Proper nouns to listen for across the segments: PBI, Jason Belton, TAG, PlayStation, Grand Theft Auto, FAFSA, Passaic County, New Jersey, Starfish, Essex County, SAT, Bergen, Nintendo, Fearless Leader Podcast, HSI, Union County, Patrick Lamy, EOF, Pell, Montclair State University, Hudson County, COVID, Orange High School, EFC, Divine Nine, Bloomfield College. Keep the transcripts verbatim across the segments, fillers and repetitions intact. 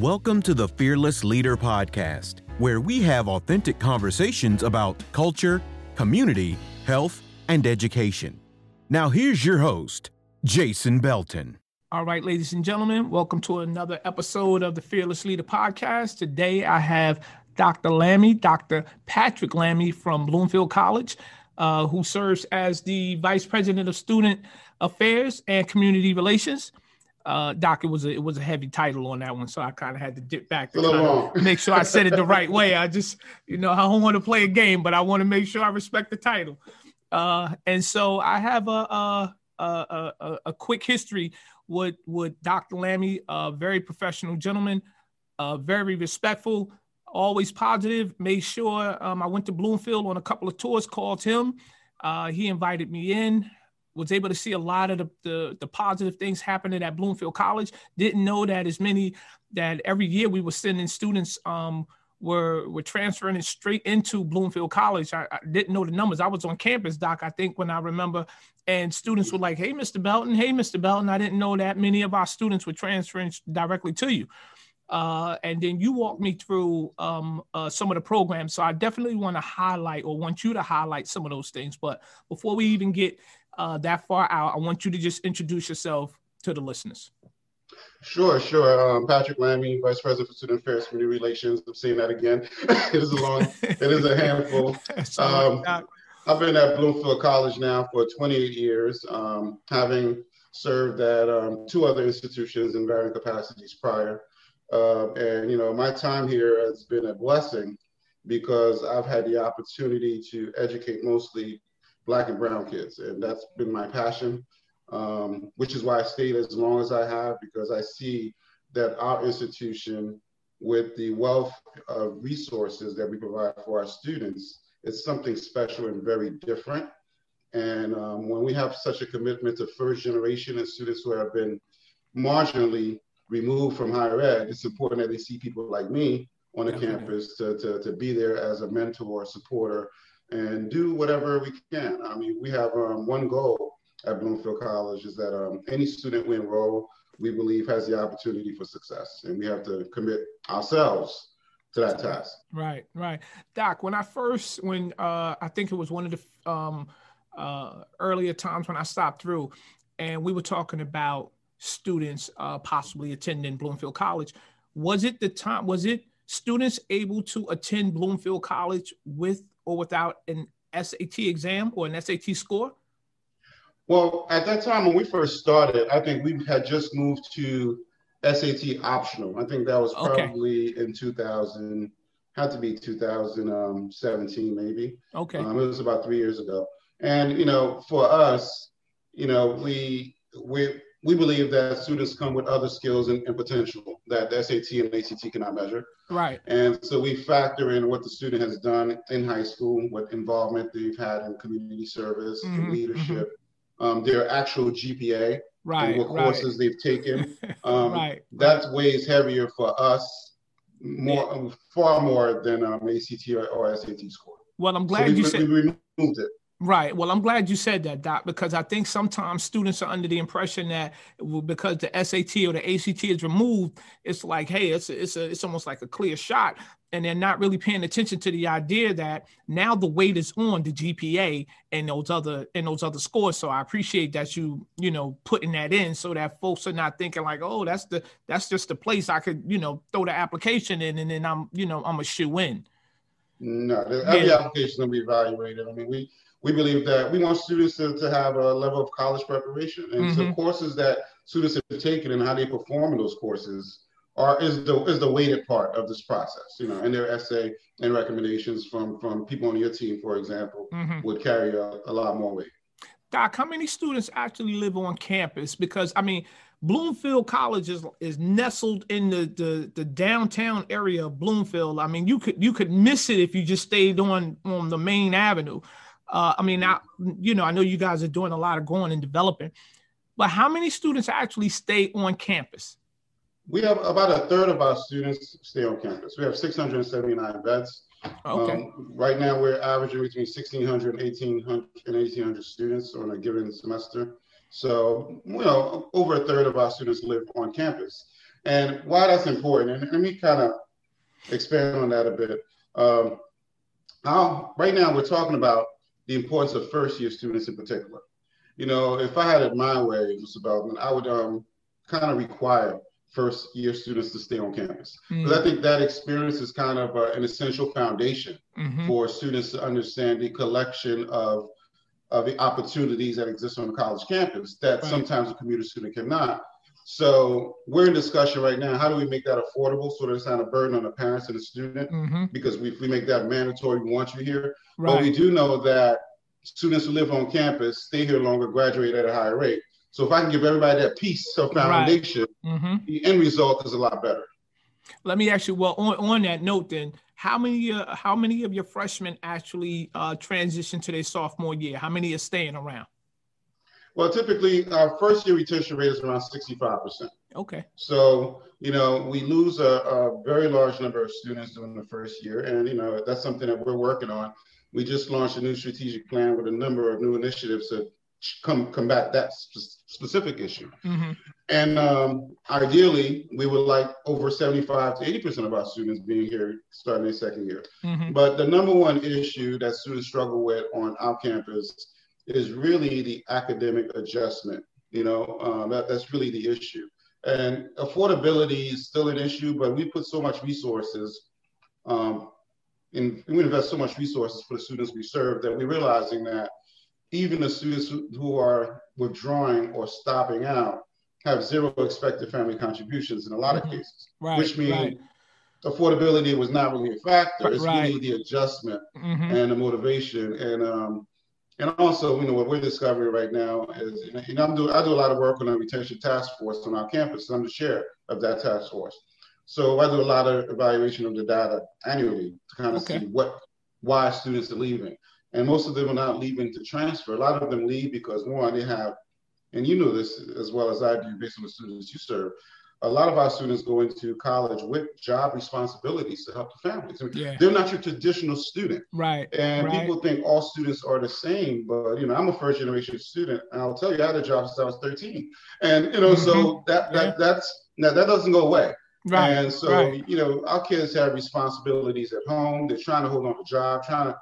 Welcome to the Fearless Leader Podcast, where we have authentic conversations about culture, community, health, and education. Now here's your host, Jason Belton. All right, ladies and gentlemen, welcome to another episode of the Fearless Leader Podcast. Today I have Doctor Lamy, Doctor Patrick Lamy from Bloomfield College, uh, who serves as the Vice President of Student Affairs and Community Relations. Uh, Doc, it was a, it was a heavy title on that one, so I kind of had to dip back to make sure I said it the right way. I just, you know, I don't want to play a game, but I want to make sure I respect the title. Uh, and so I have a a, a, a, a quick history with, with Doctor Lamy, a very professional gentleman, uh, very respectful, always positive. Made sure um, I went to Bloomfield on a couple of tours, called him. Uh, he invited me in. Was able to see a lot of the, the, the positive things happening at Bloomfield College. Didn't know that as many, that every year we were sending students um, were, were transferring straight into Bloomfield College. I, I didn't know the numbers. I was on campus, Doc, I think, when I remember, and students were like, hey, Mister Belton, hey, Mister Belton, I didn't know that many of our students were transferring directly to you. Uh, and then you walked me through um, uh, some of the programs. So I definitely want to highlight or want you to highlight some of those things. But before we even get Uh, that far out, I want you to just introduce yourself to the listeners. Sure, sure. Um, Patrick Lamy, Vice President for Student Affairs, Community Relations. I'm saying that again. It is a long, it is a handful. Um, I've been at Bloomfield College now for twenty-eight years, um, having served at um, two other institutions in varying capacities prior. Uh, and, you know, my time here has been a blessing because I've had the opportunity to educate mostly Black and brown kids, and that's been my passion, um, which is why I stayed as long as I have, because I see that our institution, with the wealth of resources that we provide for our students, is something special and very different. And um, when we have such a commitment to first generation and students who have been marginally removed from higher ed, it's important that they see people like me on the Definitely. campus to, to, to be there as a mentor, supporter, and do whatever we can. I mean, we have um, one goal at Bloomfield College is that um, any student we enroll, we believe has the opportunity for success. And we have to commit ourselves to that task. Right, right. Doc, when I first, when uh, I think it was one of the um, uh, earlier times when I stopped through and we were talking about students uh, possibly attending Bloomfield College, was it the time, was it students able to attend Bloomfield College with or without an S A T exam or an S A T score? Well, at that time when we first started, I think we had just moved to S A T optional. I think that was probably okay. in two thousand, had to be two thousand seventeen maybe. Okay. Um, it was about three years ago. And, you know, for us, you know, we we we believe that students come with other skills and, and potential that the S A T and A C T cannot measure. Right. And so we factor in what the student has done in high school, what involvement they've had in community service, mm-hmm. leadership, mm-hmm. Um, their actual G P A, right, and what right. courses they've taken. Um, right. That weighs heavier for us, more yeah. far more than um, A C T or, or S A T score. Well, I'm glad so we, you we, said we removed it. Right. Well, I'm glad you said that, Doc, because I think sometimes students are under the impression that because the S A T or the A C T is removed, it's like, hey, it's a, it's a, it's almost like a clear shot. And they're not really paying attention to the idea that now the weight is on the G P A and those other and those other scores. So I appreciate that you, you know, putting that in so that folks are not thinking like, oh, that's the that's just the place I could, you know, throw the application in and then I'm, you know, I'm a shoe in. No, every yeah. application will be evaluated. I mean, we. We believe that we want students to, to have a level of college preparation. And mm-hmm. so courses that students have taken and how they perform in those courses are is the is the weighted part of this process, you know, and their essay and recommendations from, from people on your team, for example, mm-hmm. would carry a, a lot more weight. Doc, how many students actually live on campus? Because, I mean, Bloomfield College is, is nestled in the, the, the downtown area of Bloomfield. I mean, you could you could miss it if you just stayed on, on the main avenue. Uh, I mean, I, you know, I know you guys are doing a lot of growing and developing, but how many students actually stay on campus? We have about a third of our students stay on campus. We have six hundred seventy-nine beds. Okay. Um, right now, we're averaging between sixteen hundred and eighteen hundred students on a given semester. So, you know, over a third of our students live on campus. and why that's important. And let me kind of expand on that a bit. Um, I'll, right now, we're talking about the importance of first-year students in particular. You know, if I had it my way, Mister Belton, I would um, kind of require first-year students to stay on campus. Mm-hmm. Because I think that experience is kind of uh, an essential foundation mm-hmm. for students to understand the collection of, of the opportunities that exist on the college campus that right. sometimes a commuter student cannot. So we're in discussion right now, how do we make that affordable so that it's not a burden on the parents and the student? Mm-hmm. Because we, if we make that mandatory, we want you here. Right. But we do know that students who live on campus stay here longer, graduate at a higher rate. So if I can give everybody that piece of foundation, right. mm-hmm. the end result is a lot better. Let me ask you, well, on, on that note then, how many uh, how many of your freshmen actually uh, transition to their sophomore year? How many are staying around? Well, typically, our first-year retention rate is around sixty-five percent. Okay. So, you know, we lose a, a very large number of students during the first year, and, you know, that's something that we're working on. We just launched a new strategic plan with a number of new initiatives to come, combat that sp- specific issue. Mm-hmm. And um, ideally, we would like over seventy-five to eighty percent of our students being here starting their second year. Mm-hmm. But the number one issue that students struggle with on our campus is really the academic adjustment. You know, um, that, that's really the issue. And affordability is still an issue, but we put so much resources, um, in, we invest so much resources for the students we serve that we're realizing that even the students who are withdrawing or stopping out have zero expected family contributions in a lot of mm-hmm. cases, right, which means right. affordability was not really a factor. It's right. really the adjustment mm-hmm. and the motivation. And, um, And also, you know, what we're discovering right now is, you know, I'm do, I do a lot of work on a retention task force on our campus. I'm the chair of that task force. So I do a lot of evaluation of the data annually to kind of okay. see what, why students are leaving. And most of them are not leaving to transfer. A lot of them leave because, one, they have, and you know this as well as I do based on the students you serve, a lot of our students go into college with job responsibilities to help the families. I mean, yeah. They're not your traditional student. Right. And right. people think all students are the same, but, you know, I'm a first generation student, and I'll tell you, I had a job since I was thirteen. And, you know, mm-hmm. so that, that yeah. that's, now that doesn't go away. Right. And so, right. you know, our kids have responsibilities at home. They're trying to hold on to a job, trying to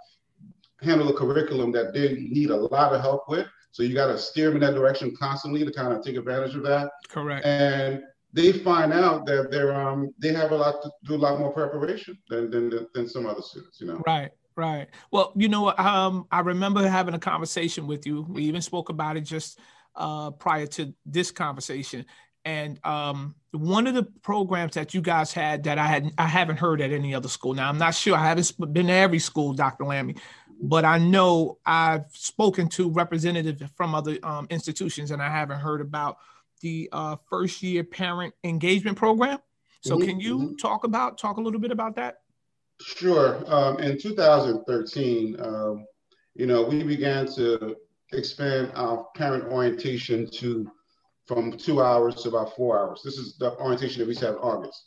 handle a curriculum that they need a lot of help with. So you got to steer them in that direction constantly to kind of take advantage of that. Correct. And they find out that they're um they have a lot to do a lot more preparation than than than some other students, you know. Right, right. Well, you know, um, I remember having a conversation with you. We even spoke about it just uh, prior to this conversation. And um, one of the programs that you guys had that I had I haven't heard at any other school. Now I'm not sure. I haven't been to every school, Doctor Lamy, but I know I've spoken to representatives from other um, institutions, and I haven't heard about the uh, first year parent engagement program. So mm-hmm. can you talk about, talk a little bit about that? Sure. Um, in two thousand thirteen, um, you know, we began to expand our parent orientation to, from two hours to about four hours. This is the orientation that we had in August.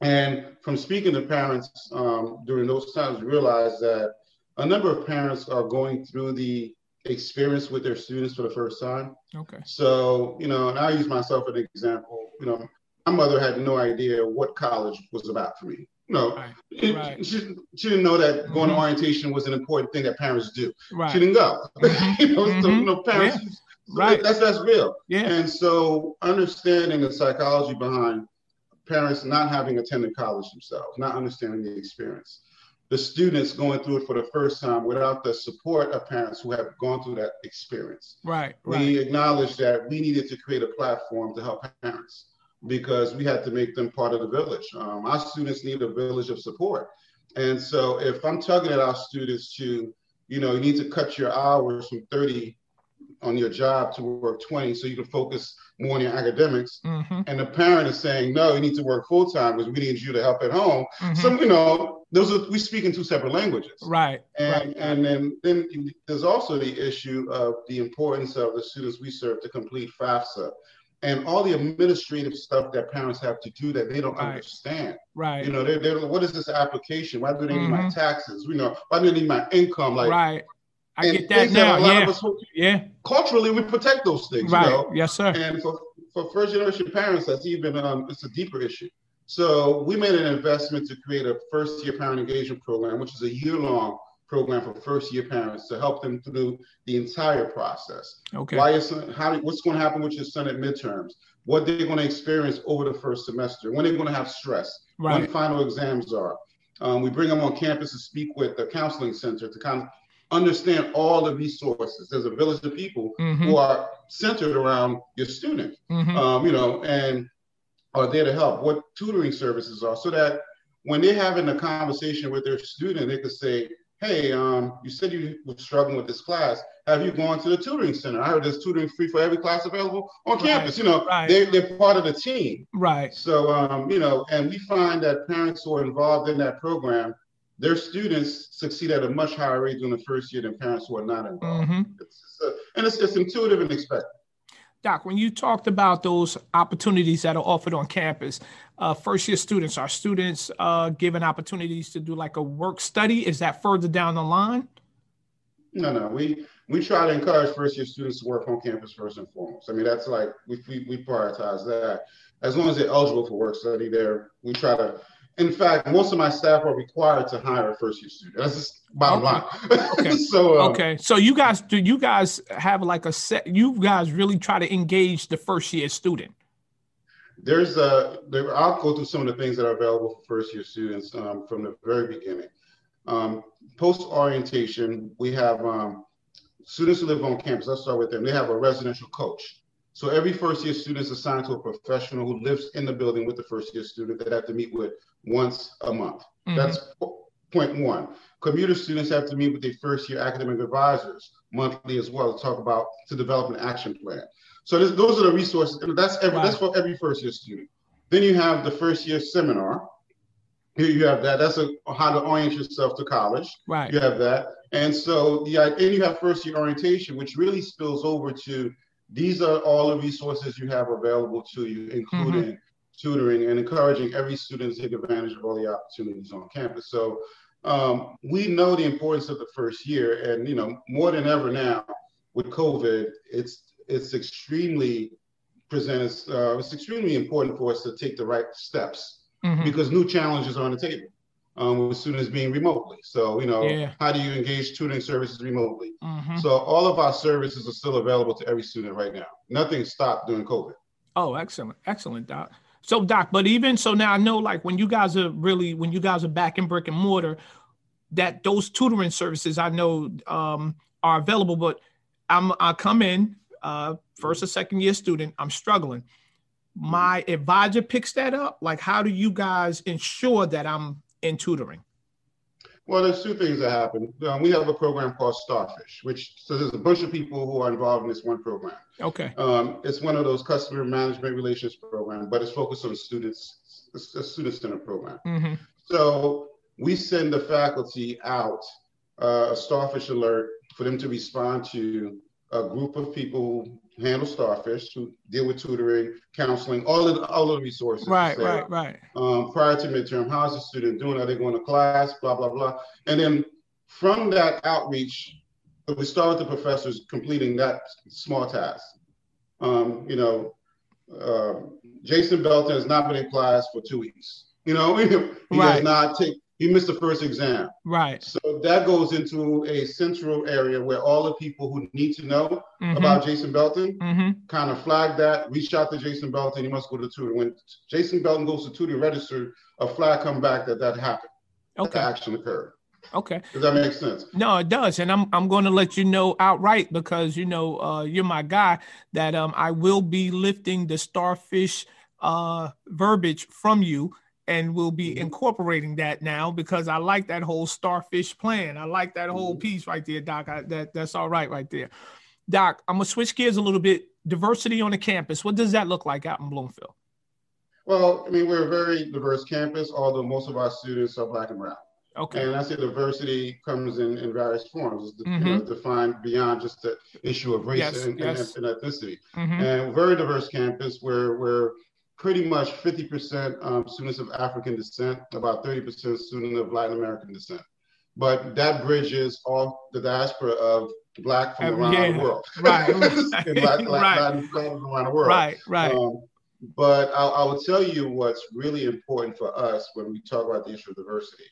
And from speaking to parents um, during those times, we realized that a number of parents are going through the experience with their students for the first time. Okay. So, you know, and I use myself as an example. You know, my mother had no idea what college was about for me. No, right. It, right. She, she didn't know that mm-hmm. going to orientation was an important thing that parents do. Right. She didn't go. Mm-hmm. you know, mm-hmm. so, you know, parents, yeah. so right. that's, that's real. Yeah. And so understanding the psychology behind parents not having attended college themselves, not understanding the experience. The students going through it for the first time without the support of parents who have gone through that experience. Right, right. We acknowledged that we needed to create a platform to help parents because we had to make them part of the village. Um, our students need a village of support. And so if I'm tugging at our students to, you know, you need to cut your hours from thirty on your job to work twenty so you can focus more on your academics. Mm-hmm. And the parent is saying, no, you need to work full time because we need you to help at home. Mm-hmm. So, you know, those are, we speak in two separate languages. Right. And right. and then, then there's also the issue of the importance of the students we serve to complete FAFSA and all the administrative stuff that parents have to do that they don't right. understand. Right. You know, they're, they're what is this application? Why do they mm-hmm. need my taxes? You know, why do they need my income? Like, right. I and get that now. That a lot yeah. of us, yeah. Culturally, we protect those things. Right. You know? Yes, sir. And for, for first generation parents, that's even, um, it's a deeper issue. So we made an investment to create a first year parent engagement program, which is a year long program for first year parents to help them through the entire process. Okay. Why is, how, what's going to happen with your son at midterms? What they're going to experience over the first semester, when they're going to have stress, right. when final exams are. Um, we bring them on campus to speak with the counseling center to kind of understand all the resources. There's a village of people mm-hmm. who are centered around your student, mm-hmm. um, you know, and are there to help, what tutoring services are, so that when they're having a conversation with their student, they could say, hey, um, you said you were struggling with this class. Have you gone to the tutoring center? I heard there's tutoring free for every class available on right. campus. You know, right. they, they're part of the team. Right. So, um, you know, and we find that parents who are involved in that program, their students succeed at a much higher rate during the first year than parents who are not involved. Mm-hmm. It's, it's a, and it's, it's intuitive and expected. Doc, when you talked about those opportunities that are offered on campus, uh, first-year students, are students uh, given opportunities to do like a work study? Is that further down the line? No, no. We we try to encourage first-year students to work on campus first and foremost. I mean, that's like, we, we, we prioritize that. As long as they're eligible for work study there, we try to. In fact, most of my staff are required to hire a first-year student. That's just bottom okay. line. Okay. so, um, okay. So you guys, do you guys have like a set? You guys really try to engage the first-year student. There's a. There, I'll go through some of the things that are available for first-year students um, from the very beginning. Um, post orientation, we have um, students who live on campus. Let's start with them. They have a residential coach. So every first-year student is assigned to a professional who lives in the building with the first-year student that have to meet with once a month. Mm-hmm. That's point one. Commuter students have to meet with their first-year academic advisors monthly as well to talk about, to develop an action plan. So this, those are the resources, and that's every, wow. that's for every first-year student. Then you have the first-year seminar. Here you have that. That's a, how to orient yourself to college. Right. You have that. And so the, and you have first-year orientation, which really spills over to these are all the resources you have available to you, including mm-hmm. tutoring and encouraging every student to take advantage of all the opportunities on campus. So um, we know the importance of the first year, and you know more than ever now with COVID, it's it's extremely presented. Uh, it's extremely important for us to take the right steps mm-hmm. because new challenges are on the table um, with students being remotely. So you know yeah. how do you engage tutoring services remotely? Mm-hmm. So all of our services are still available to every student right now. Nothing stopped during COVID. Oh, excellent, excellent, Doc. So, Doc, but even so now I know, like, when you guys are really, when you guys are back in brick and mortar, that those tutoring services I know um, are available, but I'm, I come in, uh, first or second year student, I'm struggling. My advisor picks that up. Like, how do you guys ensure that I'm in tutoring? Well, there's two things that happen. Um, we have a program called Starfish, which, so there's a bunch of people who are involved in this one program. Okay. Um, it's one of those customer management relations programs, but it's focused on students, it's a student-centered program. Mm-hmm. So we send the faculty out uh, a Starfish alert for them to respond to a group of people who handle Starfish, who deal with tutoring, counseling, all of the, all of the resources. Right, say, right, right. Um, prior to midterm, how's the student doing? Are they going to class? Blah, blah, blah. And then from that outreach, we start with the professors completing that small task. Um, you know, uh, Jason Belton has not been in class for two weeks. You know, he right. has not take. He missed the first exam. Right. So that goes into a central area where all the people who need to know mm-hmm. about Jason Belton mm-hmm. kind of flag that, reach out to Jason Belton, he must go to tutor. When Jason Belton goes to tutor registered, a flag come back that that happened. Okay. That action occurred. Okay. Does that make sense? No, it does. And I'm I'm going to let you know outright because, you know, uh, you're my guy, that um, I will be lifting the Starfish uh, verbiage from you. And we'll be incorporating that now because I like that whole Starfish plan. I like that whole piece right there, Doc. I, that, that's all right right there. Doc, I'm going to switch gears a little bit. Diversity on the campus. What does that look like out in Bloomfield? Well, I mean, we're a very diverse campus, although most of our students are Black and brown. Okay. And I say diversity comes in, in various forms. It's mm-hmm. you know, defined beyond just the issue of race yes, and, yes. and, and ethnicity. Mm-hmm. And very diverse campus where we're pretty much fifty percent um, students of African descent, about thirty percent students of Latin American descent. But that bridges all the diaspora of Black from around yeah. the world. Right. and Latin, right. Latin from around the world. Right, right. Um, but I, I will tell you what's really important for us when we talk about the issue of diversity.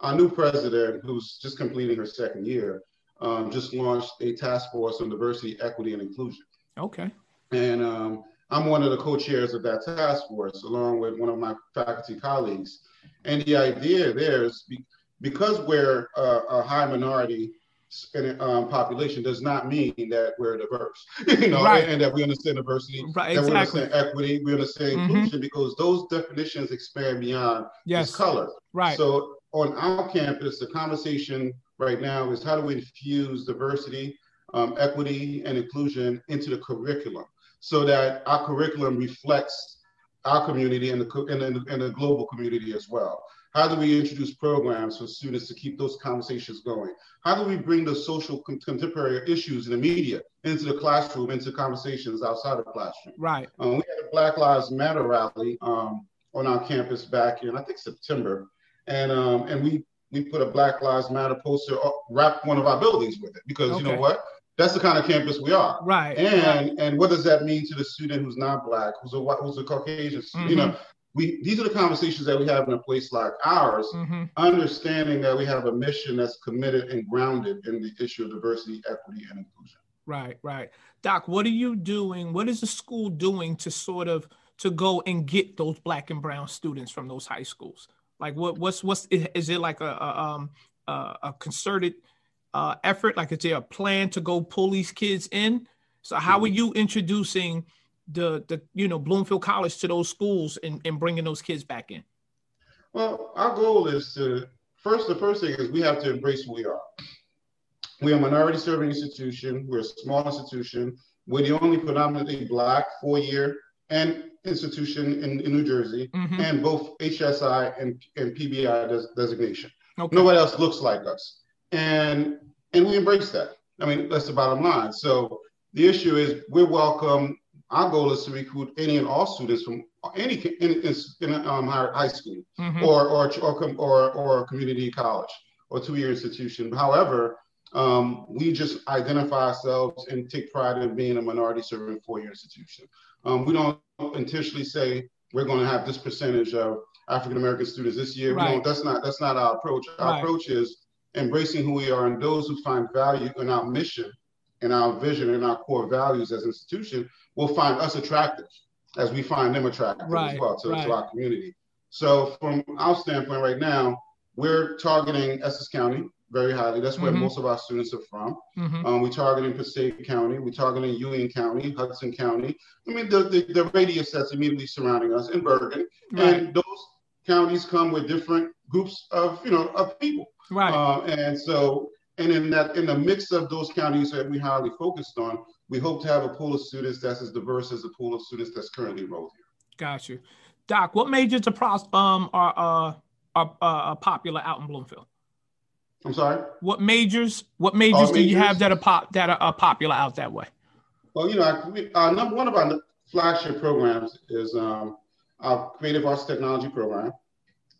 Our new president, who's just completing her second year, um, just launched a task force on diversity, equity, and inclusion. Okay. And um, I'm one of the co-chairs of that task force, along with one of my faculty colleagues. And the idea there is be- because we're uh, a high minority in, um, population does not mean that we're diverse, you know, right. and, and that we understand diversity, right, and exactly. we understand equity, we understand mm-hmm. inclusion, because those definitions expand beyond yes. just color. Right. So on our campus, the conversation right now is how do we infuse diversity, um, equity, and inclusion into the curriculum so that our curriculum reflects our community and the, and the, and the global community as well. How do we introduce programs for students to keep those conversations going? How do we bring the social com- contemporary issues in the media into the classroom, into conversations outside of the classroom? Right. Um, we had a Black Lives Matter rally um, on our campus back in, I think, September. And um, and we, we put a Black Lives Matter poster, uh, wrapped one of our buildings with it, because okay. you know what? That's the kind of campus we are. Right. And right. and what does that mean to the student who's not Black, who's a, who's a Caucasian student, mm-hmm. you know? We, these are the conversations that we have in a place like ours, mm-hmm. understanding that we have a mission that's committed and grounded in the issue of diversity, equity, and inclusion. Right, right. Doc, what are you doing? What is the school doing to sort of, to go and get those Black and brown students from those high schools? Like what, what's, what's, is it like a, a, um, a concerted uh, effort? Like is there a plan to go pull these kids in? So how mm-hmm. are you introducing the, the you know, Bloomfield College to those schools and, and bringing those kids back in? Well, our goal is to, first, the first thing is we have to embrace who we are. We're a minority serving institution. We're a small institution. We're the only predominantly Black four-year and institution in, in New Jersey, mm-hmm. and both H S I and, and P B I des- designation. Okay. Nobody else looks like us. And, and we embrace that. I mean, that's the bottom line. So the issue is we're welcome. Our goal is to recruit any and all students from any in, in, in, um, high school mm-hmm. or, or, or, or, or community college or two-year institution. However, um, we just identify ourselves and take pride in being a minority serving four-year institution. Um, we don't intentionally say we're going to have this percentage of African-American students this year. Right. We don't, that's not that's not our approach. Our right. approach is embracing who we are, and those who find value in our mission and our vision and our core values as an institution will find us attractive as we find them attractive right, as well to, right. to our community. So from our standpoint right now, we're targeting Essex County very highly. That's where mm-hmm. most of our students are from. Mm-hmm. Um, we're targeting Passaic County. We're targeting Union County, Hudson County. I mean, the, the, the radius that's immediately surrounding us in Bergen. Right. And those counties come with different groups of, you know, of people. Right. Uh, and so... And in that, in the mix of those counties that we highly focused on, we hope to have a pool of students that's as diverse as the pool of students that's currently enrolled here. Got you. Doc, what majors are, um, are, uh, are, are popular out in Bloomfield? I'm sorry? What majors What majors, majors? do you have that are, pop, that are, are popular out that way? Well, you know, our, we, our number one of our flagship programs is um, our Creative Arts Technology program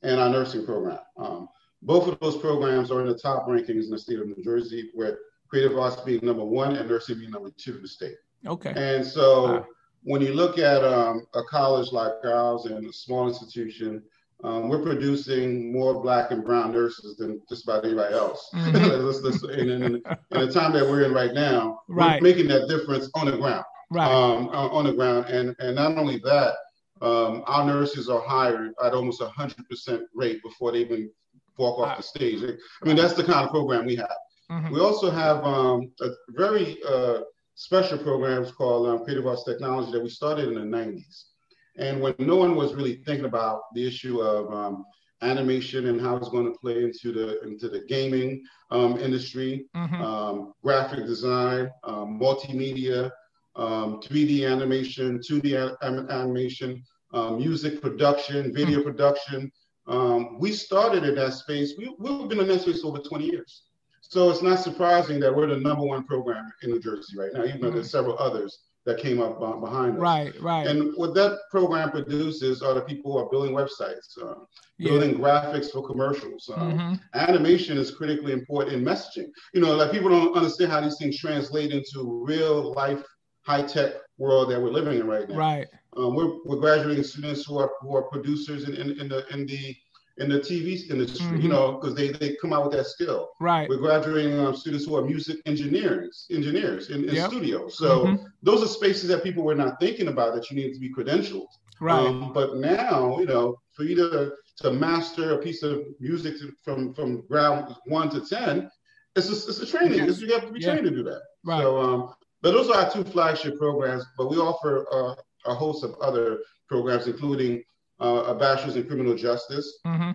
and our nursing program. Um, Both of those programs are in the top rankings in the state of New Jersey, with creative arts being number one and nursing being number two in the state. Okay. And so wow. when you look at um, a college like ours and a small institution, um, we're producing more Black and brown nurses than just about anybody else. Mm-hmm. and in, in the time that we're in right now, right. we're making that difference on the ground. Right. Um, on the ground. And, and not only that, um, our nurses are hired at almost one hundred percent rate before they even walk off the stage. I mean, that's the kind of program we have. Mm-hmm. We also have um, a very uh, special programs called um, Creative Arts Technology that we started in the nineties. And when no one was really thinking about the issue of um, animation and how it's going to play into the into the gaming um, industry, mm-hmm. um, graphic design, um, multimedia, um, three D animation, two D a- animation, um, music production, video mm-hmm. production, Um, we started in that space. We, we've been in that space over twenty years. So it's not surprising that we're the number one program in New Jersey right now, even though mm-hmm. there's several others that came up behind us. Right, right. And what that program produces are the people who are building websites, uh, yeah. building graphics for commercials. Um, mm-hmm. Animation is critically important in messaging. You know, like people don't understand how these things translate into real life, high tech world that we're living in right now. Right. Um, we're we're graduating students who are who are producers in, in, in the in the in the T V industry, mm-hmm. you know, because they, they come out with that skill. Right. We're graduating um, students who are music engineers, engineers in, in yep. studios. So mm-hmm. those are spaces that people were not thinking about that you needed to be credentialed. Right. Um, but now, you know, for you to, to master a piece of music to, from, from ground one to ten, it's a, it's a training. Yes. It's, you have to be yeah. trained to do that. Right. So, um, but those are our two flagship programs, but we offer uh, a host of other programs, including Uh, a bachelor's in criminal justice, mm-hmm.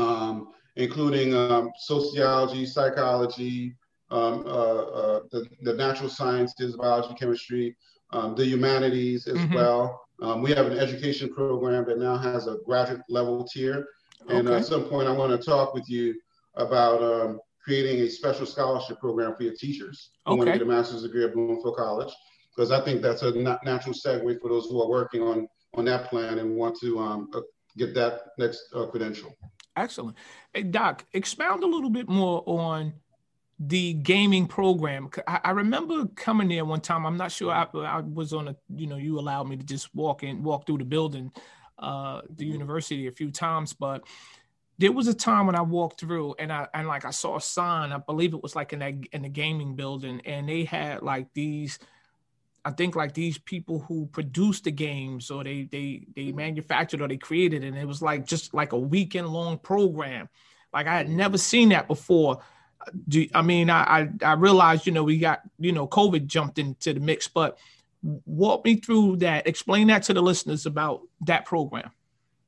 um, including um, sociology, psychology, um, uh, uh, the, the natural sciences, biology, chemistry, um, the humanities as mm-hmm. well. Um, we have an education program that now has a graduate level tier. And okay. at some point, I want to talk with you about um, creating a special scholarship program for your teachers who okay. want to get a master's degree at Bloomfield College, because I think that's a na- natural segue for those who are working on on that plan and want to um, get that next uh, credential. Excellent. Hey, Doc, expound a little bit more on the gaming program. I, I remember coming there one time. I'm not sure I, I was on a, you know, you allowed me to just walk in, walk through the building, uh, the university a few times, but there was a time when I walked through and I, and like I saw a sign, I believe it was like in that, in the gaming building, and they had like these, I think like these people who produced the games or they they they manufactured or they created, and it was like just like a weekend long program. Like I had never seen that before. Do, I mean, I, I I realized, you know, we got, you know, COVID jumped into the mix, but walk me through that. Explain that to the listeners about that program.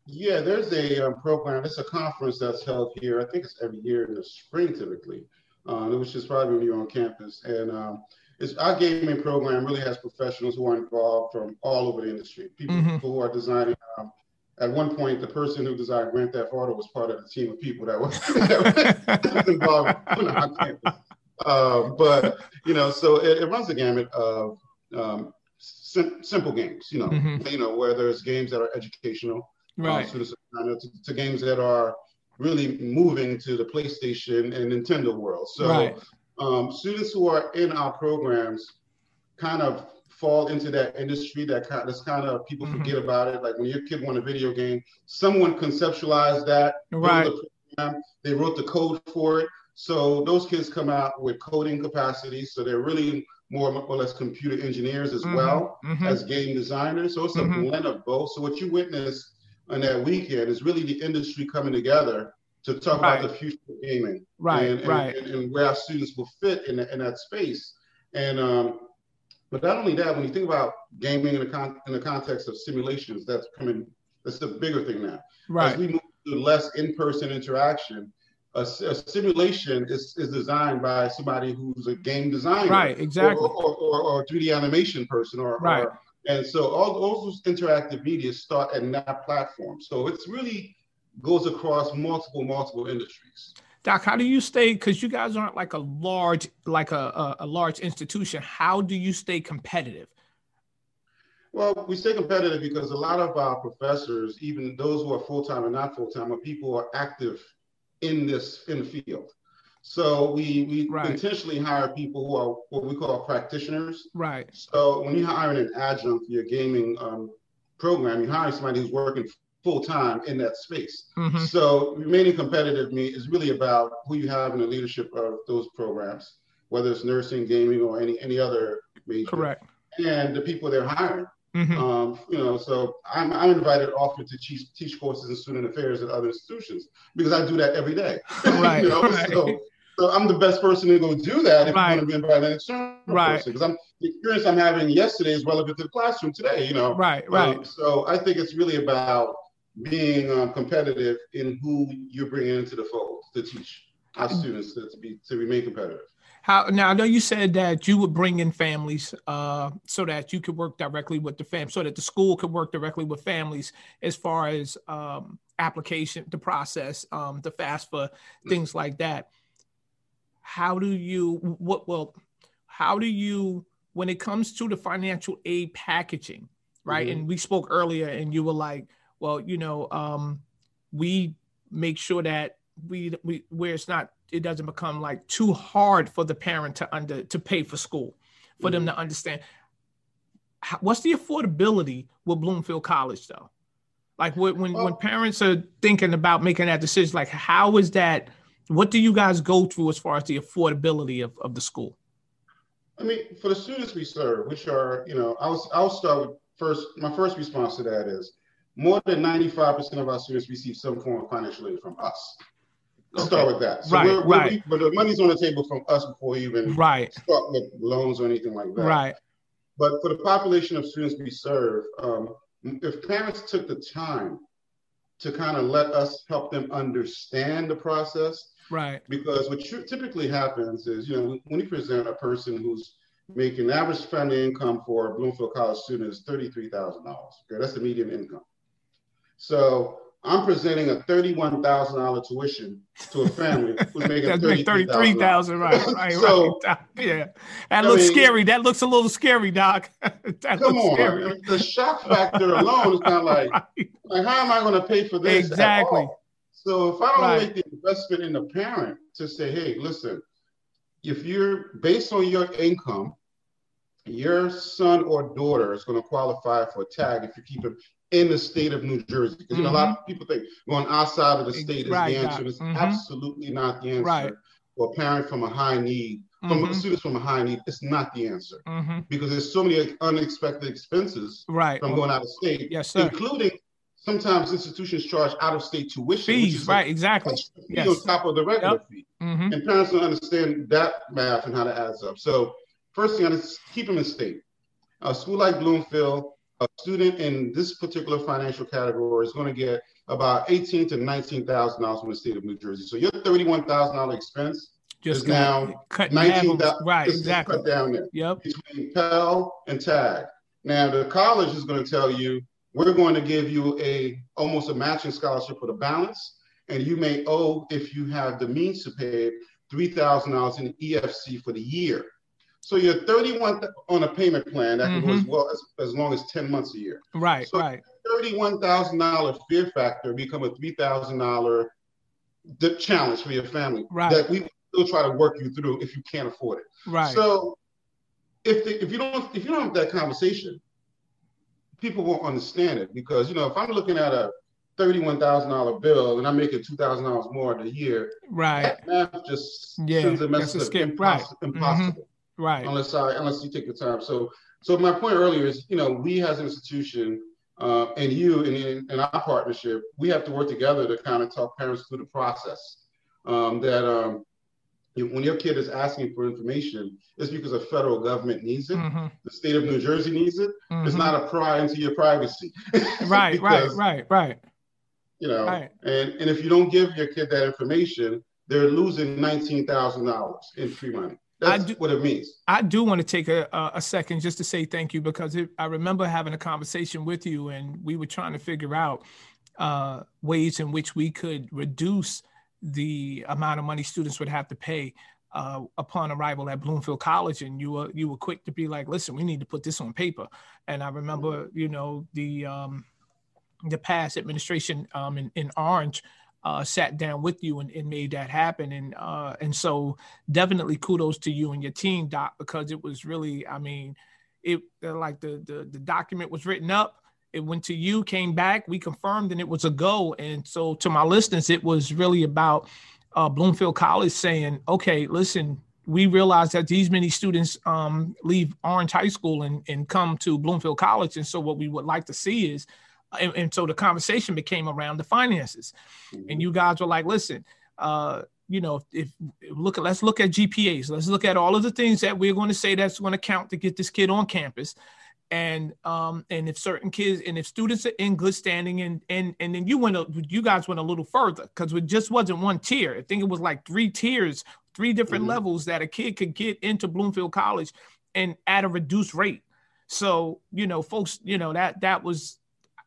Yeah, there's a um, program. It's a conference that's held here. I think it's every year in the spring typically, uh, which is probably when you're on campus. And um, It's, our gaming program really has professionals who are involved from all over the industry. People mm-hmm. who are designing. Um, at one point, the person who designed Grand Theft Auto was part of the team of people that was, that was involved on our campus. Uh, but, you know, so it, it runs the gamut of um, sim- simple games, you know, mm-hmm. you know, where there's games that are educational, right. um, students, you know, to, to games that are really moving to the PlayStation and Nintendo world. So. Right. Um, students who are in our programs kind of fall into that industry that kind, that's kind of people mm-hmm. forget about it. Like when your kid won a video game, someone conceptualized that. Right. The program, they wrote the code for it. So those kids come out with coding capacity. So they're really more or less computer engineers as mm-hmm. well mm-hmm. as game designers. So it's a mm-hmm. blend of both. So what you witness on that weekend is really the industry coming together to talk right. about the future of gaming right, and, and, right. and, and where our students will fit in, the, in that space. And um, but not only that, when you think about gaming in the, con- in the context of simulations, that's coming, that's the bigger thing now. Right. As we move to less in-person interaction, a, a simulation is, is designed by somebody who's a game designer. Right, exactly. Or, or, or, or three D animation person. Or, right. Or, and so all, all those interactive media start at that platform. So it's really goes across multiple, multiple industries. Doc, how do you stay, because you guys aren't like a large, like a, a, a large institution, how do you stay competitive? Well, we stay competitive because a lot of our professors, even those who are full-time and not full-time, are people who are active in this, in the field. So we, we right. intentionally hire people who are what we call practitioners. Right. So when you hire an adjunct for your gaming um, program, you hire somebody who's working full-time in that space. Mm-hmm. So remaining competitive is really about who you have in the leadership of those programs, whether it's nursing, gaming, or any, any other major. Correct. And the people they're hiring. Mm-hmm. Um, you know, so I'm, I'm invited often to teach, teach courses in student affairs at other institutions because I do that every day. Right. You know? Right. So, so I'm the best person to go do that if right. you want to be invited an external right. person, because I'm the experience I'm having yesterday is relevant to the classroom today, you know. Right, right. Um, so I think it's really about being um, competitive in who you're bringing into the fold to teach our students to, to be to remain competitive. How now? I know you said that you would bring in families uh, so that you could work directly with the fam, so that the school could work directly with families as far as um, application, the process, um, the FAFSA, things like that. How do you what? Well, how do you when it comes to the financial aid packaging, right? Mm-hmm. And we spoke earlier and you were like, well, you know, um, we make sure that we, we where it's not, it doesn't become like too hard for the parent to under to pay for school, for mm-hmm. them to understand. How, what's the affordability with Bloomfield College though? Like when, well, when parents are thinking about making that decision, like how is that, what do you guys go through as far as the affordability of, of the school? I mean, for the students we serve, which are, you know, I'll, I'll start with first, my first response to that is more than ninety-five percent of our students receive some form of financial aid from us. Let's okay. start with that. So right, we're, we're, right. We, but the money's on the table from us before we even right. start with loans or anything like that. Right. But for the population of students we serve, um, if parents took the time to kind of let us help them understand the process, right? Because what typically happens is, you know, when you present a person who's making average family income for a Bloomfield College student is thirty-three thousand dollars. Okay, that's the median income. So I'm presenting a thirty-one thousand dollars tuition to a family who's making thirty-three thousand dollars. Right, right, so, right. Yeah, that I looks mean, scary. That looks a little scary, Doc. That come on, scary. I mean, the shock factor alone is not like, right. like, how am I going to pay for this? Exactly. At all? So if I don't right. make the investment in the parent to say, hey, listen, if you're based on your income, your son or daughter is going to qualify for a TAG if you keep it in the state of New Jersey. Because mm-hmm. you know, a lot of people think going outside of the state is right, the answer. It's mm-hmm. absolutely not the answer. Right. For a parent from a high need, from mm-hmm. students from a high need, it's not the answer. Mm-hmm. Because there's so many unexpected expenses right. from going out of state, yes, sir. Including sometimes institutions charge out-of-state tuition. Fees, right, like, exactly. Yes. On top of the regular yep. fee. Mm-hmm. And parents don't understand that math and how that adds up. So first thing, I just keep them in state. A school like Bloomfield, a student in this particular financial category is going to get about eighteen thousand to nineteen thousand dollars from the state of New Jersey. So your thirty-one thousand dollars expense just is now nineteen thousand dollars. Right, exactly. Cut down there yep. between Pell and TAG. Now the college is going to tell you, we're going to give you a almost a matching scholarship for the balance, and you may owe, if you have the means to pay it, three thousand dollars in E F C for the year. So you're thirty-one th- on a payment plan that mm-hmm. can go as well as, as long as ten months a year. Right, so right. thirty-one thousand dollars fear factor become a three thousand dollars d- challenge for your family right. that we will try to work you through if you can't afford it. Right. So if the, if you don't if you don't have that conversation, people won't understand it because, you know, if I'm looking at a thirty-one thousand dollars bill and I'm making two thousand dollars more in a year, right. that math just yeah, sends a message of impossible. Right. impossible. Mm-hmm. Right. Unless I, unless you take the time. So, so my point earlier is, you know, we as an institution uh, and you and in, in our partnership, we have to work together to kind of talk parents through the process. Um, that um, when your kid is asking for information, it's because the federal government needs it. Mm-hmm. The state of New Jersey needs it. Mm-hmm. It's not a pry into your privacy. Right, because, right, right, right. You know, right. and and if you don't give your kid that information, they're losing nineteen thousand dollars in free money. That's I do, what it means. I do want to take a, a second just to say thank you because it, I remember having a conversation with you and we were trying to figure out uh, ways in which we could reduce the amount of money students would have to pay uh, upon arrival at Bloomfield College. And you were you were quick to be like, listen, we need to put this on paper. And I remember, you know, the um, the past administration um, in, in Orange Uh, sat down with you and, and made that happen. And uh, and so definitely kudos to you and your team, Doc, because it was really, I mean, it like the, the, the document was written up, it went to you, came back, we confirmed, and it was a go. And so to my listeners, it was really about uh, Bloomfield College saying, okay, listen, we realize that these many students um, leave Orange High School and, and come to Bloomfield College. And so what we would like to see is And, and so the conversation became around the finances, mm-hmm. and you guys were like, "Listen, uh, you know, if, if look, at, let's look at G P As. Let's look at all of the things that we're going to say that's going to count to get this kid on campus, and um, and if certain kids and if students are in good standing, and and and then you went, a, you guys went a little further because it just wasn't one tier. I think it was like three tiers, three different mm-hmm. levels that a kid could get into Bloomfield College, and at a reduced rate. So you know, folks, you know that that was."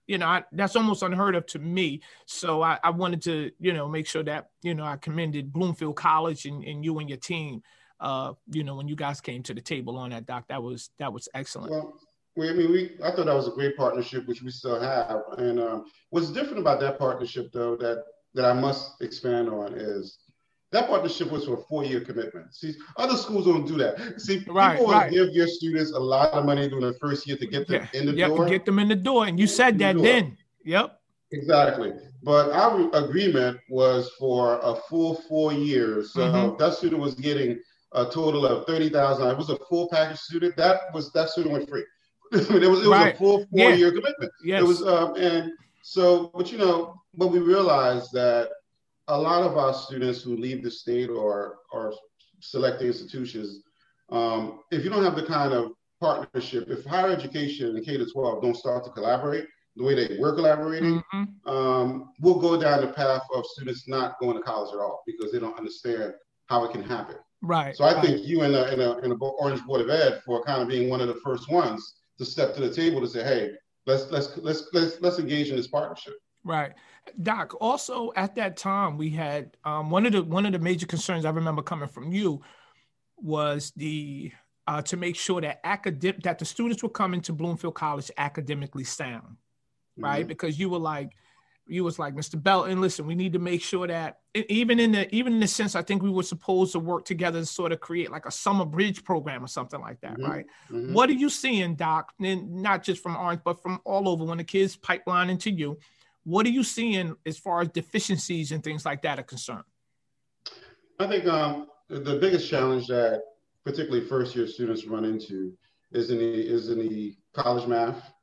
You know, I, that's almost unheard of to me. So I, I wanted to, you know, make sure that, you know, I commended Bloomfield College and, and you and your team uh, you know, when you guys came to the table on that, Doc. That was that was excellent. Well, we, I mean, we I thought that was a great partnership, which we still have. And um, what's different about that partnership, though, that that I must expand on is that partnership was for a four-year commitment. See, other schools don't do that. See, right, people right. will give your students a lot of money during the first year to get them yeah. in the yep, door. Get them in the door, and you said that the then. Yep. Exactly. But our agreement was for a full four years. So mm-hmm. that student was getting a total of thirty thousand dollars. It was a full package student. That was that student went free. it was, it was right. a full four-year yeah. commitment. Yes. It was, um, and so, but you know, but we realized that a lot of our students who leave the state or, or select institutions, um, if you don't have the kind of partnership, if higher education and K through twelve don't start to collaborate the way they were collaborating, mm-hmm. um, we'll go down the path of students not going to college at all because they don't understand how it can happen. Right. So I right. think you and the, and the, and the Orange Board of Ed for kind of being one of the first ones to step to the table to say, hey, let's let's let's let's let's engage in this partnership. Right. Doc, also at that time we had um, one of the one of the major concerns I remember coming from you was the uh, to make sure that academic that the students were coming to Bloomfield College academically sound. Right. Mm-hmm. Because you were like, you was like, Mister Belton, listen, we need to make sure that even in the even in the sense, I think we were supposed to work together to sort of create like a summer bridge program or something like that. Mm-hmm. Right. Mm-hmm. What are you seeing, Doc? And not just from Orange, but from all over when the kids pipeline into you. What are you seeing as far as deficiencies and things like that are concerned? I think um, the biggest challenge that particularly first year students run into is in the is in the college math.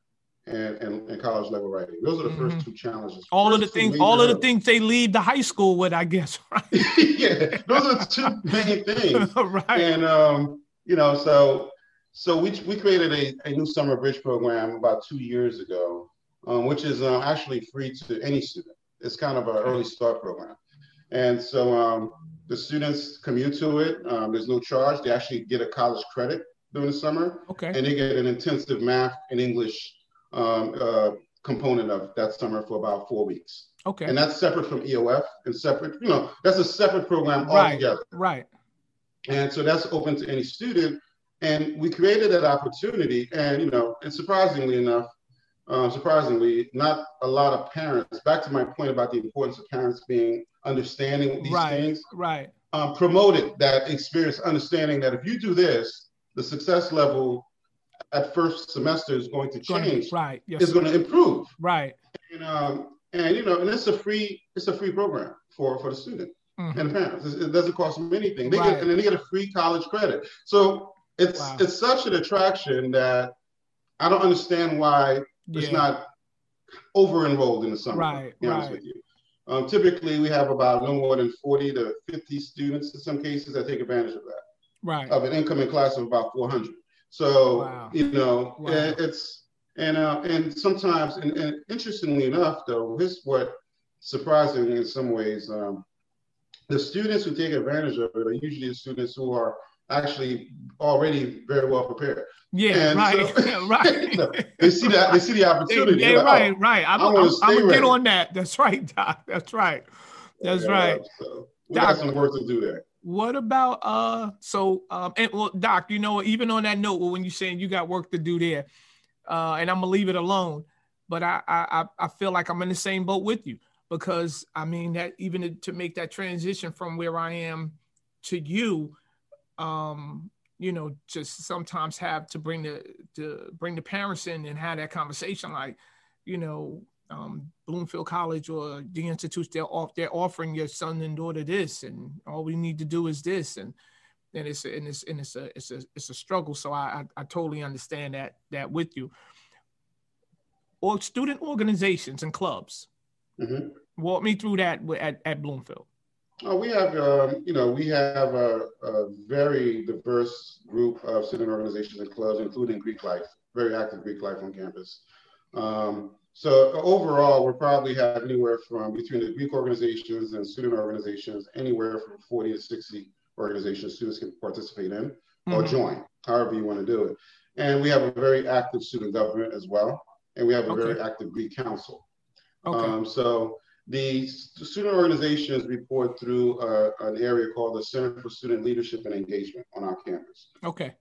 And, and, and college level writing. Those are the mm-hmm. first two challenges. All first of the things, all of the things they leave the high school with, I guess. Right? yeah, those are the two main things. right. And um, you know, so so we we created a, a new summer bridge program about two years ago, um, which is um, actually free to any student. It's kind of an early start program, and so um, the students commute to it. Um, there's no charge. They actually get a college credit during the summer. Okay. And they get an intensive math and English um uh component of that summer for about four weeks. Okay. And that's separate from E O F and separate, you know, that's a separate program altogether. Right, right. And so that's open to any student, and we created that opportunity. And you know, and surprisingly enough, um surprisingly not a lot of parents, back to my point about the importance of parents being understanding these right, things right um promoted that experience, understanding that if you do this, the success level at first semester is going to change. Right. Yes. It's going to improve. Right. And um and you know, and it's a free it's a free program for, for the student mm-hmm. and the parents. It doesn't cost them anything. They right. get and then they get a free college credit. So it's wow. it's such an attraction that I don't understand why yeah. it's not over enrolled in the summer. Right. To be honest right. with you. Um, typically we have about no more than forty to fifty students in some cases that take advantage of that. Right. Of an incoming class of about four hundred. So, wow. you know, wow. and it's, and uh, and sometimes, and, and interestingly enough, though, this is what surprising in some ways, um, the students who take advantage of it are usually the students who are actually already very well prepared. Yeah, and right, so, yeah, right. You know, they see that, they see the opportunity. Yeah, yeah, like, right, oh, right. I'm, I'm, I'm, I'm going to get on that. That's right, Doc. That's right. That's yeah, right. So we Doc, got some work to do there. What about, uh, so, um, and well, Doc, you know, even on that note, well, when you're saying you got work to do there, uh, and I'm gonna leave it alone, but I, I, I feel like I'm in the same boat with you, because I mean that even to make that transition from where I am to you, um, you know, just sometimes have to bring the, to bring the parents in and have that conversation, like, you know, Um, Bloomfield College or the institutes, they're off, they're offering your son and daughter this, and all we need to do is this, and and it's and it's and it's a it's a it's a struggle. So I I, I totally understand that that with you. Or student organizations and clubs, mm-hmm. walk me through that at, at Bloomfield. Oh, we have um, you know we have a, a very diverse group of student organizations and clubs, including Greek life, very active Greek life on campus. Um, So overall, we probably have anywhere from between the Greek organizations and student organizations, anywhere from forty to sixty organizations students can participate in mm-hmm. or join, however you want to do it. And we have a very active student government as well. And we have a okay. very active Greek council. Okay. Um, so The student organizations report through uh, an area called the Center for Student Leadership and Engagement on our campus. Okay.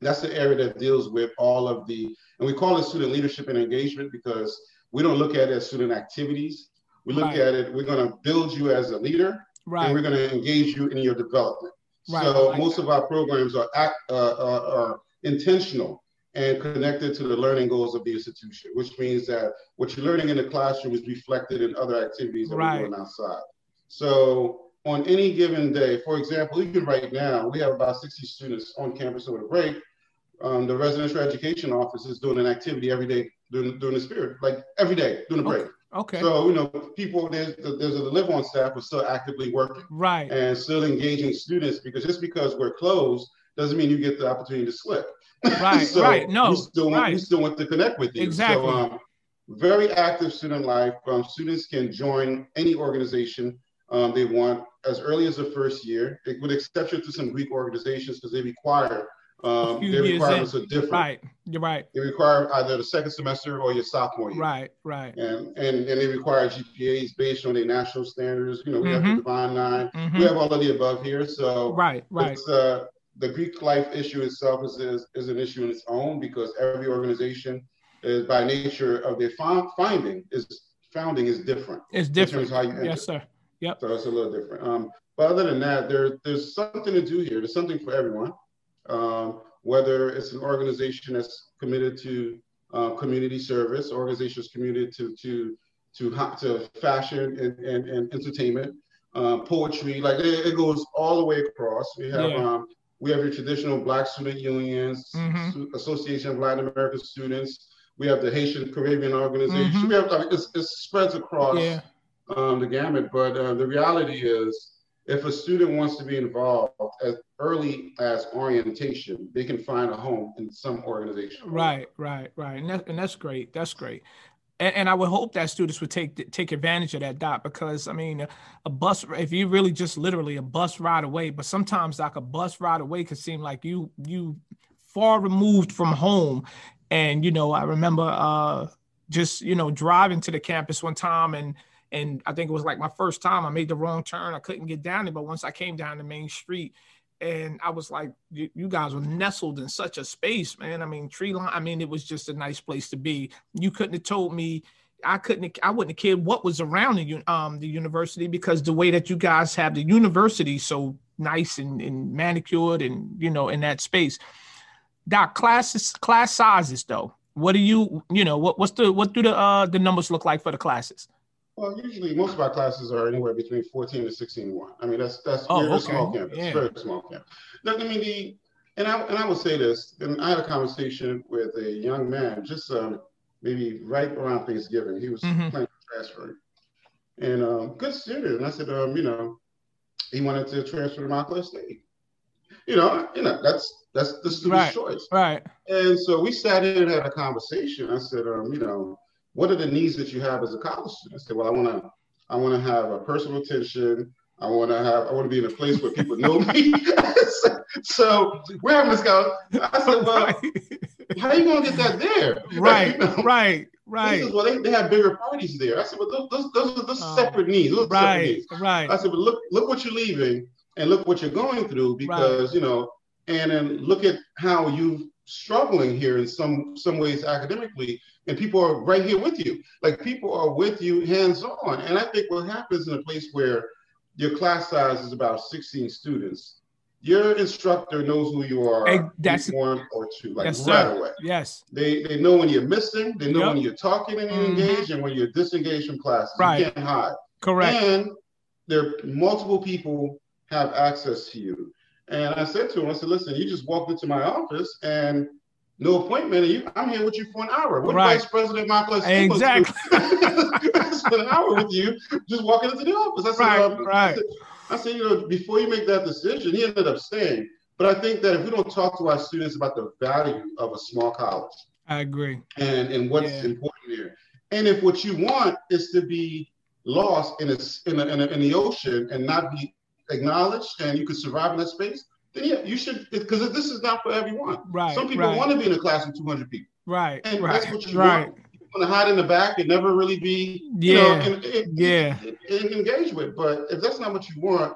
That's the area that deals with all of the, and we call it student leadership and engagement because we don't look at it as student activities. We look right. at it, we're going to build you as a leader, right. and we're going to engage you in your development. Right. So like most that. of our programs are, act, uh, are, are intentional and connected to the learning goals of the institution, which means that what you're learning in the classroom is reflected in other activities that right. we're doing outside. So on any given day, for example, even right now, we have about sixty students on campus over the break. Um, the residential education office is doing an activity every day during, during the spirit, like every day during the break. Okay. Okay. So, you know, people, there's, there's a live on staff who's still actively working. Right. And still engaging students, because just because we're closed doesn't mean you get the opportunity to slip. Right, so right, no. We still, want, right. we still want to connect with you. Exactly. So, um, very active student life. Um, students can join any organization um, they want as early as the first year, with exception to some Greek organizations because they require, um, their requirements in. are different. Right, you're right. They require either the second semester or your sophomore year. Right, right. And and, and they require G P As based on their national standards. You know, we mm-hmm. have the Divine Nine. Mm-hmm. We have all of the above here. So right, right. It's, uh, the Greek life issue itself is, is, is an issue in its own because every organization is by nature of their fa- finding is founding is different. It's different. In terms of how you yes, sir. Yep. So it's a little different. Um, but other than that, there there's something to do here. There's something for everyone. Um, whether it's an organization that's committed to uh, community service, organizations committed to to to to fashion and and, and entertainment, uh, poetry, like it, it goes all the way across. We have. Yeah. Um, We have your traditional Black student unions, mm-hmm. Association of Latin American Students. We have the Haitian Caribbean organization. Mm-hmm. We have I mean, it's, it spreads across yeah. um, the gamut. But uh, the reality is, if a student wants to be involved as early as orientation, they can find a home in some organization. Right, right, right, and, that, and that's great. That's great. And, and I would hope that students would take take advantage of that, Doc, because, I mean, a, a bus, if you really just literally a bus ride away, but sometimes, Doc, a bus ride away could seem like you you far removed from home. And, you know, I remember uh, just, you know, driving to the campus one time, and and I think it was like my first time I made the wrong turn. I couldn't get down there, but once I came down the main street, and I was like, you, you guys were nestled in such a space, man. I mean, tree line. I mean, it was just a nice place to be. You couldn't have told me, I couldn't, I wouldn't have cared what was around the, um, the university, because the way that you guys have the university so nice and, and manicured and, you know, in that space. Doc, classes, class sizes though. What do you, you know, what, what's the, what do the, uh, the numbers look like for the classes? Well, usually most of our classes are anywhere between fourteen and sixteen to one. I mean, that's that's oh, okay. a small campus, yeah. very small campus. Look, I mean, the and I and I will say this. And I had a conversation with a young man just um, maybe right around Thanksgiving. He was mm-hmm. planning to transfer, and um, good student. And I said, um, you know, he wanted to transfer to Montclair State. You know, you know, that's that's the student's right. choice, right? And so we sat in and had a conversation. I said, um, you know. What are the needs that you have as a college student? I said, well, I want to, I want to have a personal attention. I want to have, I want to be in a place where people know me. so, so we're having this guy. I said, well, right. how are you going to get that there? Right, like, you know, right, right. Says, well, they, they have bigger parties there. I said, well, those, those are those uh, separate needs. Those right, separate needs. right. I said, but look, look what you're leaving and look what you're going through because, right. you know, and then look at how you've struggling here in some some ways academically, and people are right here with you. Like people are with you hands-on. And I think what happens in a place where your class size is about sixteen students, your instructor knows who you are hey, that's, one or two, like yes, right sir. away. Yes. They they know when you're missing, they know yep. when you're talking and you're mm-hmm. engaged, and when you're disengaged from class. Right. You can't hide. Correct. And there multiple people have access to you. And I said to him, I said, listen, you just walked into my office and no appointment, and you, I'm here with you for an hour. What right. Vice President Michael exactly. spent an hour with you just walking into the office. I said, right, um, right. I, said, I said, you know, before you make that decision, he ended up staying. But I think that if we don't talk to our students about the value of a small college. I agree. And, and what's yeah. important here. And if what you want is to be lost in, a, in, a, in, a, in the ocean and not be acknowledged and you could survive in that space, then yeah, you should, because this is not for everyone. Right. Some people right. want to be in a class with two hundred people. Right. And right, that's what you right. want. want to hide in the back and never really be, you yeah. know, and, and, yeah. and, and engage with. But if that's not what you want,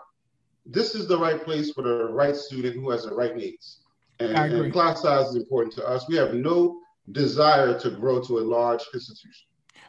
this is the right place for the right student who has the right needs. And, I agree. And class size is important to us. We have no desire to grow to a large institution.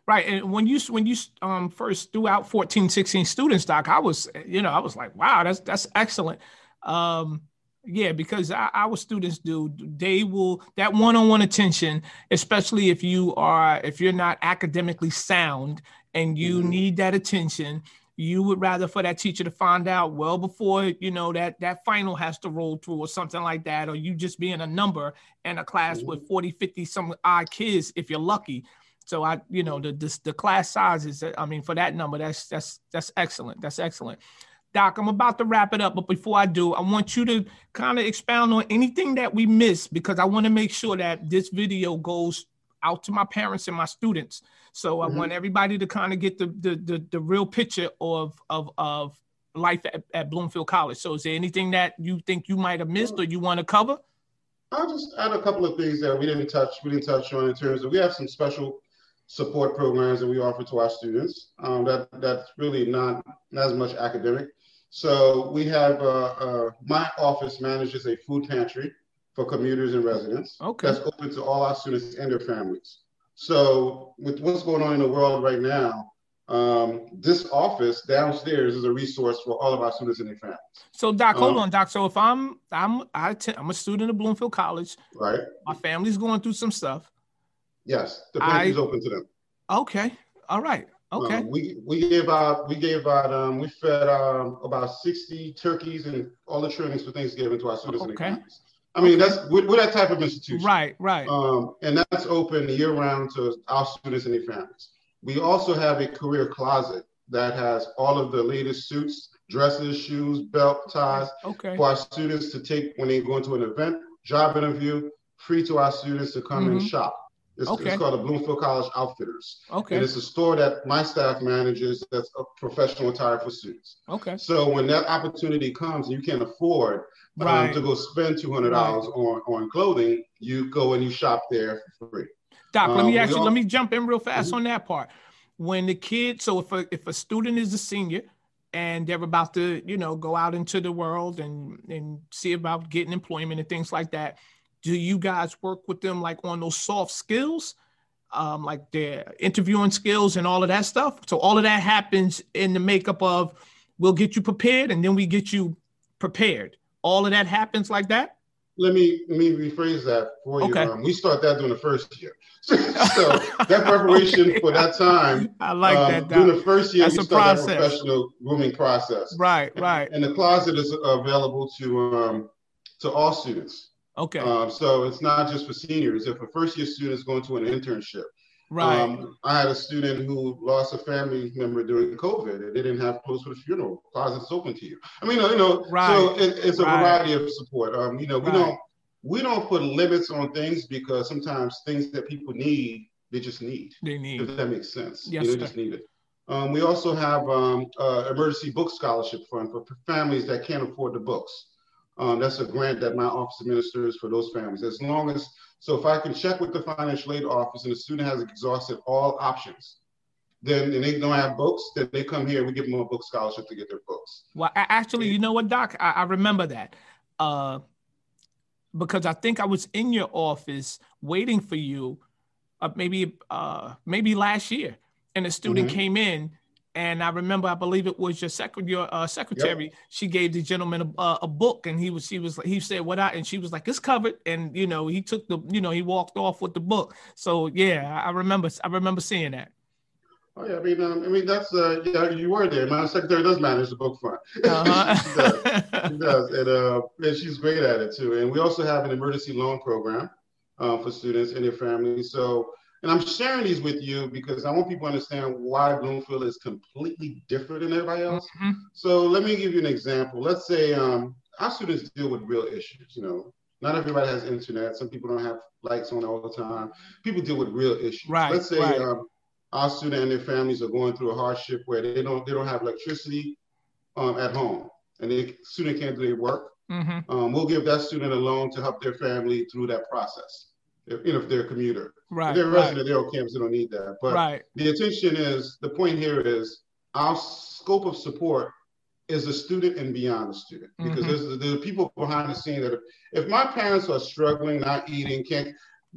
Right. And when you when you um, first threw out fourteen, sixteen students, Doc, I was, you know, I was like, wow, that's that's excellent. Um, yeah, because I, our students do, they will, that one-on-one attention, especially if you are, if you're not academically sound and you mm-hmm. need that attention, you would rather for that teacher to find out well before, you know, that that final has to roll through or something like that, or you just being a number in a class mm-hmm. with forty, fifty, some odd kids, if you're lucky. So I, you know, the this, the class sizes, I mean, for that number, that's that's that's excellent. That's excellent. Doc, I'm about to wrap it up, but before I do, I want you to kind of expound on anything that we missed, because I want to make sure that this video goes out to my parents and my students. So mm-hmm. I want everybody to kind of get the the the, the real picture of of of life at, at Bloomfield College. So is there anything that you think you might have missed or you want to cover? I'll just add a couple of things that we didn't touch. We didn't touch on in terms of we have some special support programs that we offer to our students. Um, that that's really not, not as much academic. So we have, uh, uh, my office manages a food pantry for commuters and residents. Okay. That's open to all our students and their families. So with what's going on in the world right now, um, this office downstairs is a resource for all of our students and their families. So Doc, um, hold on, Doc. So if I'm, I'm, I t- I'm a student of Bloomfield College. Right. My family's going through some stuff. Yes, the pantry's open to them. Okay, all right, okay. Um, we we gave out we gave out um we fed um about sixty turkeys and all the trimmings for Thanksgiving to our students. Okay. And I mean okay. that's we're, we're that type of institution. Right, right. Um, and that's open year round to our students and their families. We also have a career closet that has all of the latest suits, dresses, shoes, belt, ties okay. for our students to take when they go into an event, job interview, free to our students to come mm-hmm. and shop. It's, okay. it's called the Bloomfield College Outfitters. Okay. And it's a store that my staff manages that's a professional attire for students. Okay. So when that opportunity comes and you can't afford right. um, to go spend two hundred dollars right. on, on clothing, you go and you shop there for free. Doc, um, let me actually, all- let me jump in real fast mm-hmm. on that part. When the kid, so if a, if a student is a senior and they're about to, you know, go out into the world and, and see about getting employment and things like that, do you guys work with them like on those soft skills, um, like their interviewing skills and all of that stuff? So all of that happens in the makeup of we'll get you prepared and then we get you prepared. All of that happens like that? Let me let me rephrase that for okay. you. Um, we start that during the first year. so that preparation okay. for that time. I like um, that. During the first year, That's you start process. that professional grooming process. Right, right. And, and the closet is available to um, to all students. Okay. Um, so it's not just for seniors. If a first-year student is going to an internship, right? Um, I had a student who lost a family member during COVID, and they didn't have clothes for the funeral. Closet's open to you. I mean, you know, right. so it, it's a right. variety of support. Um, you know, we right. don't we don't put limits on things because sometimes things that people need, they just need. They need. If that makes sense, yes, you know, they just need it. Um, we also have um, uh, emergency book scholarship fund for families that can't afford the books. Um, that's a grant that my office administers for those families. As long as, so if I can check with the financial aid office and the student has exhausted all options, then and they don't have books, then they come here and we give them a book scholarship to get their books. Well, actually, you know what, Doc? I, I remember that uh, because I think I was in your office waiting for you uh, maybe uh, maybe last year, and a student mm-hmm. came in. And I remember, I believe it was your, sec- your uh, secretary. Yep. She gave the gentleman a, a book, and he was, she was, he said, "What I?" And she was like, "It's covered." And you know, he took the, you know, he walked off with the book. So yeah, I remember, I remember seeing that. Oh yeah, I mean, um, I mean that's uh, yeah, you were there. My secretary does manage the book fund. Uh-huh. she does, she does. And, uh, and she's great at it too. And we also have an emergency loan program uh, for students and their families. So. And I'm sharing these with you because I want people to understand why Bloomfield is completely different than everybody else. Mm-hmm. So let me give you an example. Let's say um, our students deal with real issues. You know, not everybody has internet. Some people don't have lights on all the time. People deal with real issues. Right, Let's say right. um, our student and their families are going through a hardship where they don't they don't have electricity um, at home, and the student can't do their work. Mm-hmm. Um, we'll give that student a loan to help their family through that process. if, you know, if they're a commuter. Right. If they're a resident of their own campus, they don't need that. But right. the attention is, the point here is, our scope of support is a student and beyond a student, because mm-hmm. there's, there's people behind the scene that if, if my parents are struggling, not eating, can't,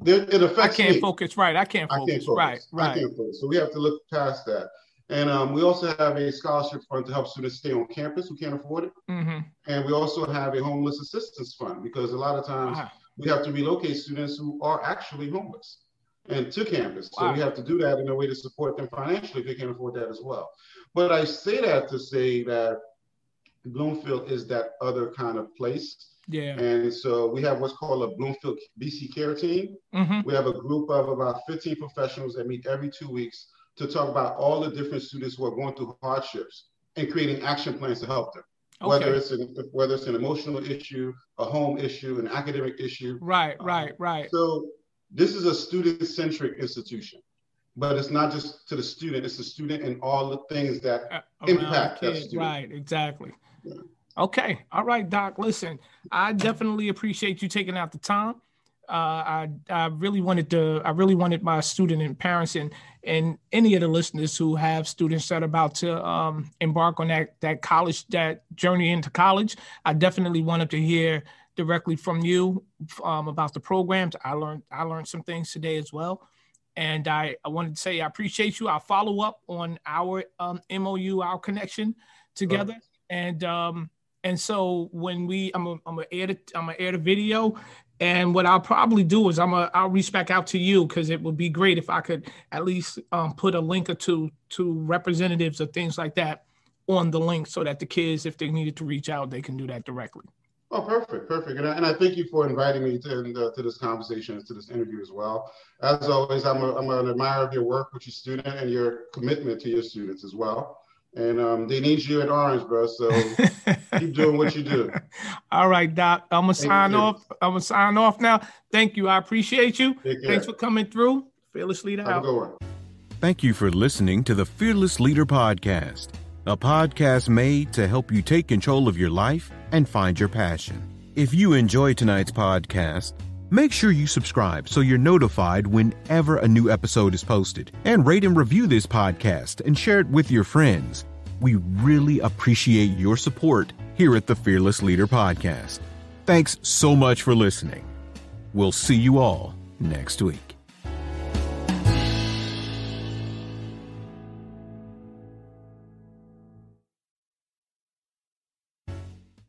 it affects me. I can't me. focus, right. I can't focus, I can't focus. right. right. I can't focus. So we have to look past that. And um, we also have a scholarship fund to help students stay on campus who can't afford it. Mm-hmm. And we also have a homeless assistance fund, because a lot of times wow. we have to relocate students who are actually homeless and to campus. Wow. So we have to do that in a way to support them financially if they can't afford that as well. But I say that to say that Bloomfield is that other kind of place. Yeah. And so we have what's called a Bloomfield B C Care Team. Mm-hmm. We have a group of about fifteen professionals that meet every two weeks to talk about all the different students who are going through hardships and creating action plans to help them. Okay. Whether it's an, whether it's an emotional issue, a home issue, an academic issue. Right, right, um, right. So this is a student-centric institution, but it's not just to the student, it's the student and all the things that uh, impact that student. Right, exactly. Yeah. Okay. All right, Doc. Listen, I definitely appreciate you taking out the time. Uh, I I really wanted to I really wanted my student and parents and and any of the listeners who have students that are about to um, embark on that that college that journey into college. I definitely wanted to hear directly from you um, about the programs. I learned I learned some things today as well, and I, I wanted to say I appreciate you. I'll follow up on our um, M O U, our connection together. Sure. And um, and so when we, I'm a, I'm a edit, I'm a air the video, and what I'll probably do is I'm a, I'll reach back out to you, because it would be great if I could at least um, put a link or two to representatives or things like that on the link, so that the kids, if they needed to reach out, they can do that directly. Oh, perfect, perfect. And I, and I thank you for inviting me to, to this conversation, to this interview as well. As always, I'm a, I'm an admirer of your work with your student and your commitment to your students as well. And um, they need you at Orange, bro. So keep doing what you do. All right, Doc. I'm gonna sign off. I'm gonna sign off now. Thank you. I appreciate you. Thanks for coming through. Fearless Leader out. Have a good one. Thank you for listening to the Fearless Leader Podcast, a podcast made to help you take control of your life and find your passion. If you enjoy tonight's podcast, make sure you subscribe so you're notified whenever a new episode is posted, and rate and review this podcast and share it with your friends. We really appreciate your support here at the Fearless Leader Podcast. Thanks so much for listening. We'll see you all next week.